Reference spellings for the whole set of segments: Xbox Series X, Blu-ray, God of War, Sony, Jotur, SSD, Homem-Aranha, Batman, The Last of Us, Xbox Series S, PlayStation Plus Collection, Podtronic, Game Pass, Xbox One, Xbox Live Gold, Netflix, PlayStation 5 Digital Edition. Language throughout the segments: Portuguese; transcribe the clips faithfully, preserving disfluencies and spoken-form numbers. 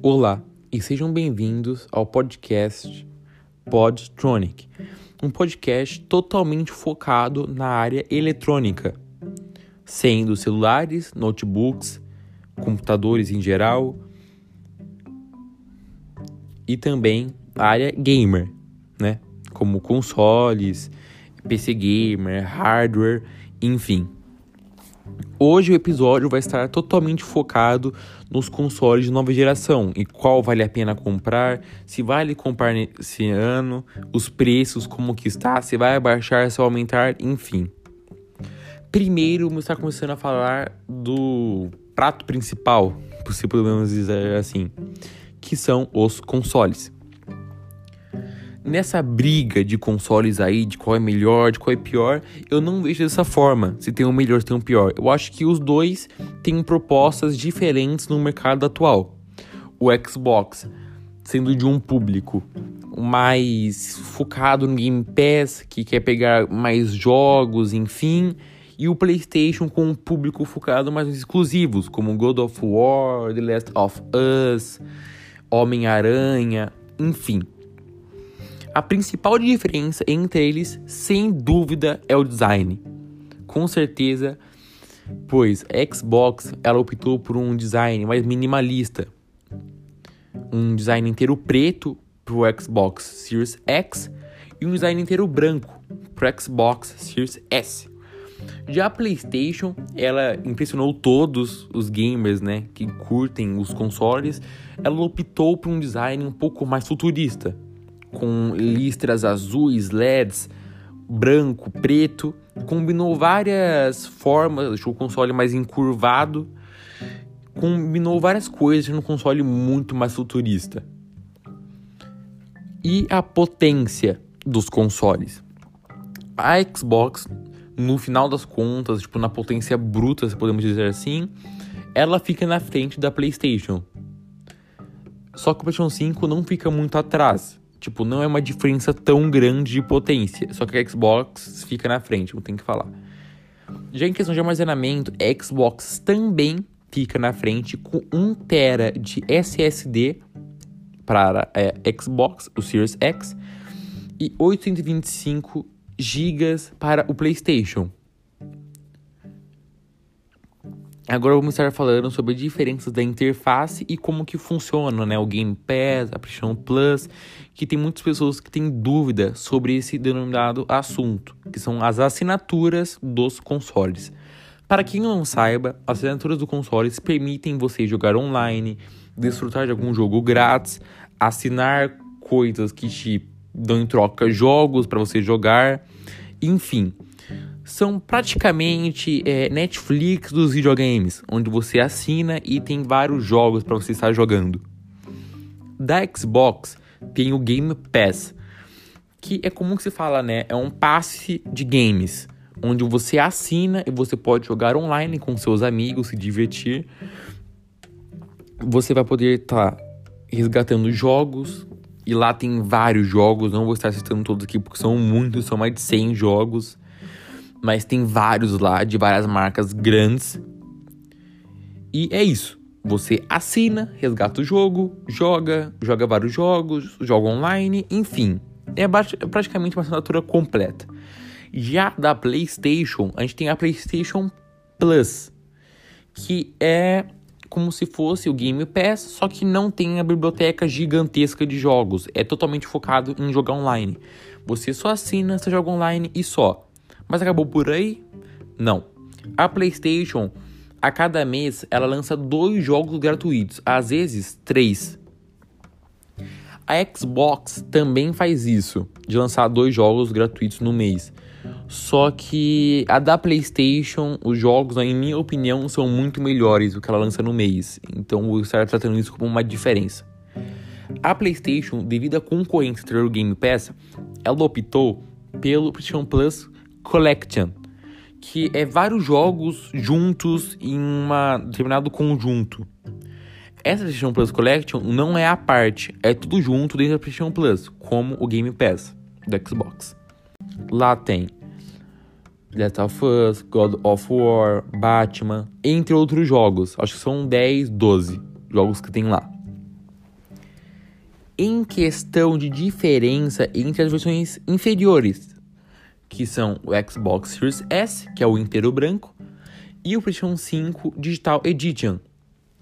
Olá e sejam bem-vindos ao podcast Podtronic, um podcast totalmente focado na área eletrônica, sendo celulares, notebooks, computadores em geral e também a área gamer, né? Como consoles, P C gamer, hardware, enfim. Hoje o episódio vai estar totalmente focado nos consoles de nova geração e qual vale a pena comprar, se vale comprar esse ano, os preços, como que está, se vai abaixar, se vai aumentar, enfim. Primeiro, vamos estar começando a falar do prato principal, se podemos dizer assim, que são os consoles. Nessa briga de consoles aí, de qual é melhor, de qual é pior, eu não vejo dessa forma, se tem um melhor, se tem um pior. Eu acho que os dois têm propostas diferentes no mercado atual. O Xbox sendo de um público mais focado no Game Pass, que quer pegar mais jogos, enfim. E o PlayStation com um público focado mais nos exclusivos, como God of War, The Last of Us, Homem-Aranha, enfim. A principal diferença entre eles, sem dúvida, é o design. Com certeza, pois a Xbox ela optou por um design mais minimalista. Um design inteiro preto para o Xbox Series X e um design inteiro branco para o Xbox Series S. Já a PlayStation, ela impressionou todos os gamers, né, que curtem os consoles. Ela optou por um design um pouco mais futurista, com listras azuis, L E Ds, branco, preto, combinou várias formas, deixou o console mais encurvado, combinou várias coisas num console muito mais futurista. E a potência dos consoles. A Xbox, no final das contas, tipo, na potência bruta, se podemos dizer assim, ela fica na frente da PlayStation. Só que o PlayStation cinco não fica muito atrás. Tipo, não é uma diferença tão grande de potência. Só que a Xbox fica na frente, não tem que falar. Já em questão de armazenamento, a Xbox também fica na frente com um terabyte de S S D para a Xbox, o Series X, e oitocentos e vinte e cinco gigabytes para o PlayStation. Agora vamos estar falando sobre diferenças da interface e como que funciona, né? O Game Pass, a PlayStation Plus, que tem muitas pessoas que têm dúvida sobre esse denominado assunto, que são as assinaturas dos consoles. Para quem não saiba, as assinaturas dos consoles permitem você jogar online, desfrutar de algum jogo grátis, assinar coisas que te dão em troca jogos para você jogar, enfim. São praticamente é, Netflix dos videogames, onde você assina e tem vários jogos para você estar jogando. Da Xbox tem o Game Pass, que é como que se fala, né? É um passe de games, onde você assina e você pode jogar online com seus amigos, se divertir. Você vai poder estar tá resgatando jogos, e lá tem vários jogos, não vou estar citando todos aqui porque são muitos, são mais de cem jogos. Mas tem vários lá, de várias marcas grandes. E é isso. Você assina, resgata o jogo, joga, joga vários jogos, joga online, enfim. É praticamente uma assinatura completa. Já da PlayStation, a gente tem a PlayStation Plus, que é como se fosse o Game Pass, só que não tem a biblioteca gigantesca de jogos. É totalmente focado em jogar online. Você só assina, você joga online e só. Mas acabou por aí? Não. A PlayStation, a cada mês, ela lança dois jogos gratuitos. Às vezes, três. A Xbox também faz isso, de lançar dois jogos gratuitos no mês. Só que a da PlayStation, os jogos, em minha opinião, são muito melhores do que ela lança no mês. Então, eu estarei tratando isso como uma diferença. A PlayStation, devido à concorrência entre o Game Pass, ela optou pelo PlayStation Plus Collection, que é vários jogos juntos em um determinado conjunto. Essa PlayStation Plus Collection não é a parte, é tudo junto dentro da PlayStation Plus, como o Game Pass da Xbox. Lá tem Last of Us, God of War, Batman, entre outros jogos. Acho que são dez, doze jogos que tem lá. em questão de diferença entre as versões inferiores, que são o Xbox Series S, que é o inteiro branco, e o PlayStation cinco Digital Edition,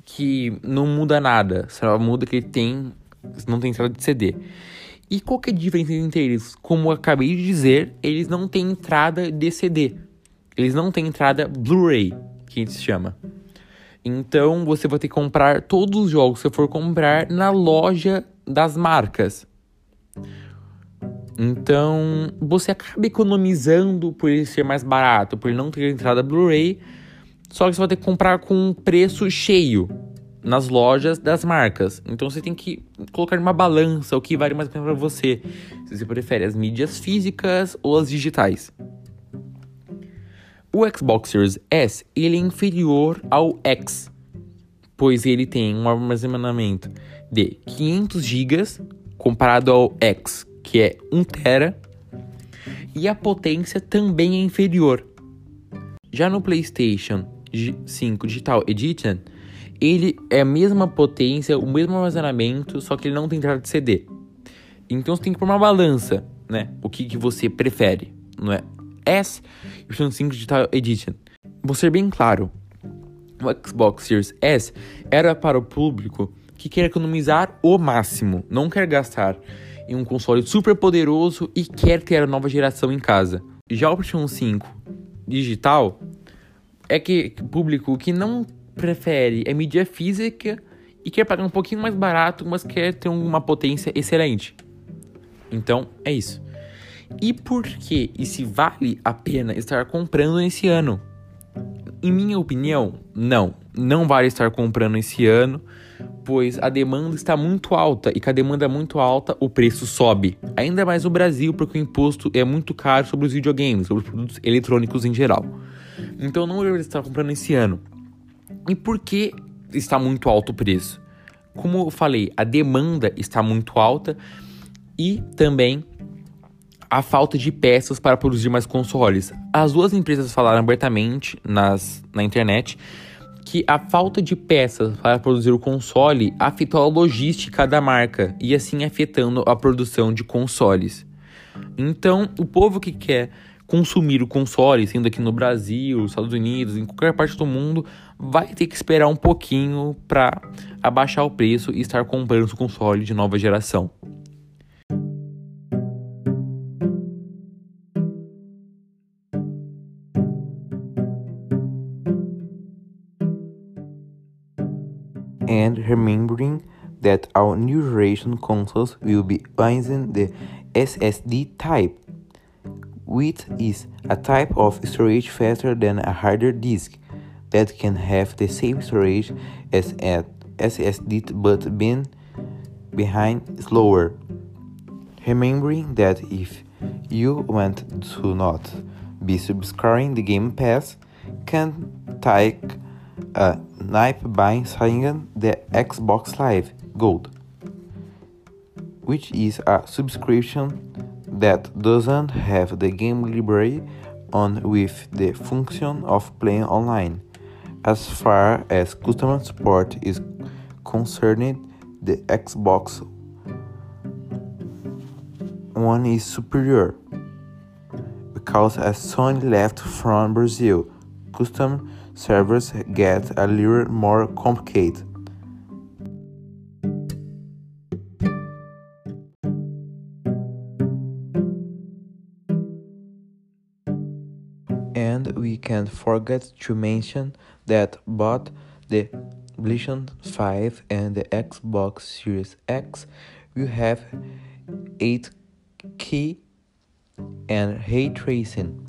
que não muda nada, só muda que ele tem, não tem entrada de C D. E qual que é a diferença entre eles? Como eu acabei de dizer, eles não têm entrada de C D. Eles não têm entrada Blu-ray, que a gente chama. Então, você vai ter que comprar todos os jogos que você for comprar na loja das marcas. Então, você acaba economizando por ele ser mais barato, por ele não ter entrada Blu-ray. Só que você vai ter que comprar com um preço cheio nas lojas das marcas. Então, você tem que colocar numa balança o que vale mais a pena para você. Se você prefere as mídias físicas ou as digitais. O Xbox Series S, ele é inferior ao X, pois ele tem um armazenamento de quinhentos gigabytes, comparado ao X, que é um terabyte, e a potência também é inferior. Já no PlayStation cinco Digital Edition, ele é a mesma potência, o mesmo armazenamento, só que ele não tem entrada de C D. Então você tem que pôr uma balança, né? O que, que você prefere, não é? S e o PlayStation cinco Digital Edition. Vou ser bem claro, o Xbox Series S era para o público que quer economizar o máximo, não quer gastar em um console super poderoso e quer ter a nova geração em casa. Já o PlayStation cinco Digital é que público que não prefere a mídia física e quer pagar um pouquinho mais barato, mas quer ter uma potência excelente. Então, é isso. E por que e se vale a pena estar comprando nesse ano? Em minha opinião, não. Não vale estar comprando esse ano, pois a demanda está muito alta. E com a demanda muito alta, o preço sobe. Ainda mais no Brasil, porque o imposto é muito caro sobre os videogames, sobre os produtos eletrônicos em geral. Então não deveria estar comprando esse ano. E por que está muito alto o preço? Como eu falei, a demanda está muito alta e também a falta de peças para produzir mais consoles. As duas empresas falaram abertamente nas, na internet que a falta de peças para produzir o console afetou a logística da marca e assim afetando a produção de consoles. Então, o povo que quer consumir o console, sendo aqui no Brasil, nos Estados Unidos, em qualquer parte do mundo, vai ter que esperar um pouquinho para abaixar o preço e estar comprando o console de nova geração. And remembering that our new generation consoles will be using the S S D type, which is a type of storage faster than a harder disk that can have the same storage as an S S D but being behind slower. Remembering that if you want to not be subscribing the Game Pass, can take a knife by signing the Xbox Live Gold, which is a subscription that doesn't have the game library on with the function of playing online. As far as customer support is concerned, the Xbox One is superior because as soon left from Brazil, custom servers get a little more complicated. And we can't forget to mention that both the PlayStation five and the Xbox Series X will have eight K and ray tracing.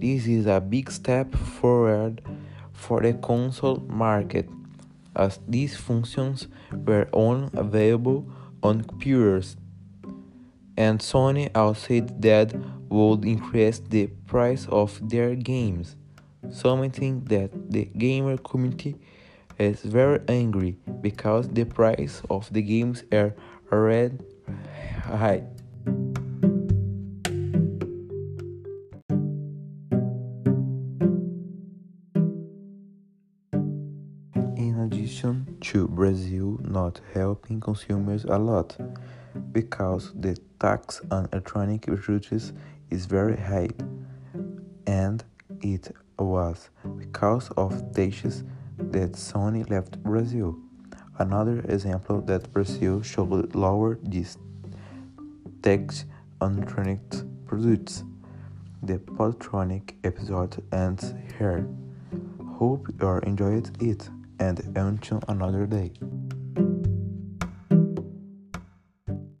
This is a big step forward for the console market, as these functions were only available on computers, and Sony also said that would increase the price of their games, something that the gamer community is very angry because the price of the games are already high. In addition to Brazil not helping consumers a lot, because the tax on electronic products is very high, and it was because of taxes that Sony left Brazil. Another example that Brazil should lower this tax on electronic products. The Podtronic episode ends here. Hope you enjoyed it, and until another day.